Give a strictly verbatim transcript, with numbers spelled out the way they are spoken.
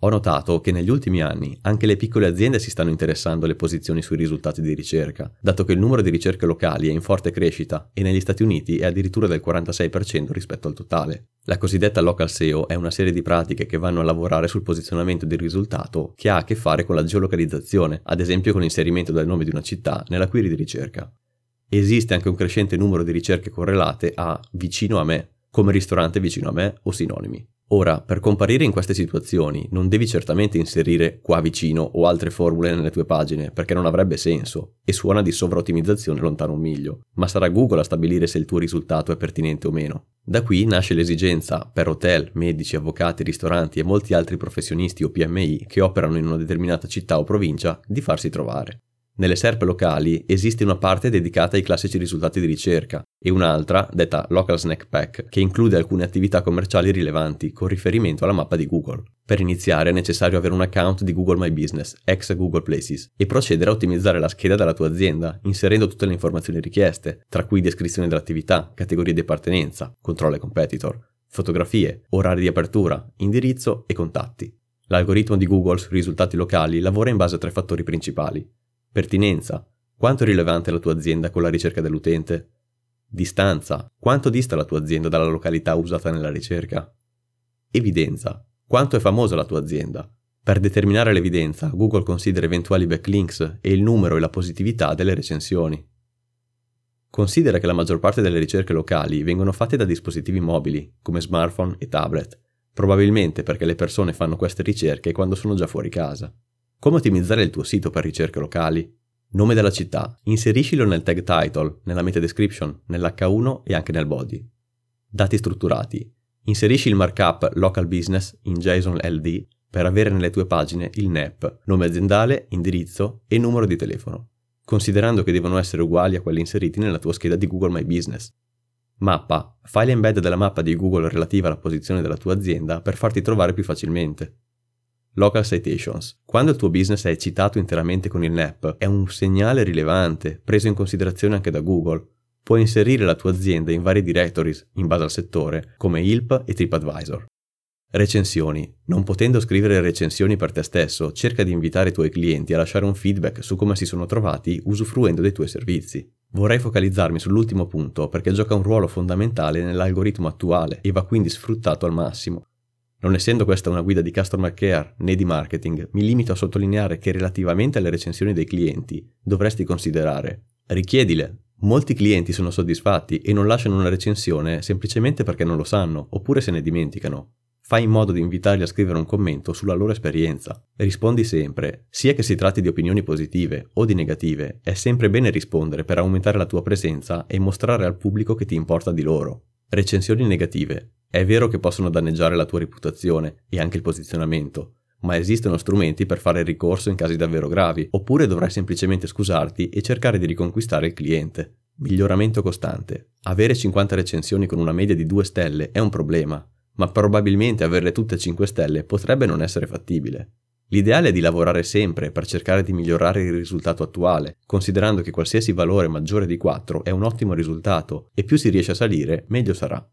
Ho notato che negli ultimi anni anche le piccole aziende si stanno interessando alle posizioni sui risultati di ricerca, dato che il numero di ricerche locali è in forte crescita e negli Stati Uniti è addirittura del quarantasei per cento rispetto al totale. La cosiddetta Local S E O è una serie di pratiche che vanno a lavorare sul posizionamento del risultato che ha a che fare con la geolocalizzazione, ad esempio con l'inserimento del nome di una città nella query di ricerca. Esiste anche un crescente numero di ricerche correlate a vicino a me, come ristorante vicino a me o sinonimi. Ora, per comparire in queste situazioni non devi certamente inserire qua vicino o altre formule nelle tue pagine, perché non avrebbe senso e suona di sovraottimizzazione lontano un miglio, ma sarà Google a stabilire se il tuo risultato è pertinente o meno. Da qui nasce l'esigenza per hotel, medici, avvocati, ristoranti e molti altri professionisti o P M I che operano in una determinata città o provincia di farsi trovare. Nelle S E R P locali esiste una parte dedicata ai classici risultati di ricerca e un'altra, detta Local Snack Pack, che include alcune attività commerciali rilevanti con riferimento alla mappa di Google. Per iniziare è necessario avere un account di Google My Business, ex Google Places, e procedere a ottimizzare la scheda della tua azienda, inserendo tutte le informazioni richieste, tra cui descrizione dell'attività, categorie di appartenenza, controllo ai competitor, fotografie, orari di apertura, indirizzo e contatti. L'algoritmo di Google sui risultati locali lavora in base a tre fattori principali. Pertinenza, quanto è rilevante la tua azienda con la ricerca dell'utente? Distanza, quanto dista la tua azienda dalla località usata nella ricerca? Evidenza, quanto è famosa la tua azienda? Per determinare l'evidenza, Google considera eventuali backlinks e il numero e la positività delle recensioni. Considera che la maggior parte delle ricerche locali vengono fatte da dispositivi mobili, come smartphone e tablet, probabilmente perché le persone fanno queste ricerche quando sono già fuori casa. Come ottimizzare il tuo sito per ricerche locali? Nome della città. Inseriscilo nel tag title, nella meta description, nell'H uno e anche nel body. Dati strutturati. Inserisci il markup local business in JSON L D per avere nelle tue pagine il N A P, nome aziendale, indirizzo e numero di telefono, considerando che devono essere uguali a quelli inseriti nella tua scheda di Google My Business. Mappa. Fai l'embed della mappa di Google relativa alla posizione della tua azienda per farti trovare più facilmente. Local citations. Quando il tuo business è citato interamente con il N A P, è un segnale rilevante, preso in considerazione anche da Google. Puoi inserire la tua azienda in vari directories, in base al settore, come Yelp e TripAdvisor. Recensioni. Non potendo scrivere recensioni per te stesso, cerca di invitare i tuoi clienti a lasciare un feedback su come si sono trovati usufruendo dei tuoi servizi. Vorrei focalizzarmi sull'ultimo punto perché gioca un ruolo fondamentale nell'algoritmo attuale e va quindi sfruttato al massimo. Non essendo questa una guida di customer care né di marketing, mi limito a sottolineare che relativamente alle recensioni dei clienti dovresti considerare: richiedile. Molti clienti sono soddisfatti e non lasciano una recensione semplicemente perché non lo sanno oppure se ne dimenticano. Fai in modo di invitarli a scrivere un commento sulla loro esperienza. Rispondi sempre, sia che si tratti di opinioni positive o di negative, è sempre bene rispondere per aumentare la tua presenza e mostrare al pubblico che ti importa di loro. Recensioni negative. È vero che possono danneggiare la tua reputazione e anche il posizionamento, ma esistono strumenti per fare ricorso in casi davvero gravi, oppure dovrai semplicemente scusarti e cercare di riconquistare il cliente. Miglioramento costante. Avere cinquanta recensioni con una media di due stelle è un problema, ma probabilmente averle tutte cinque stelle potrebbe non essere fattibile. L'ideale è di lavorare sempre per cercare di migliorare il risultato attuale, considerando che qualsiasi valore maggiore di quattro è un ottimo risultato e più si riesce a salire, meglio sarà.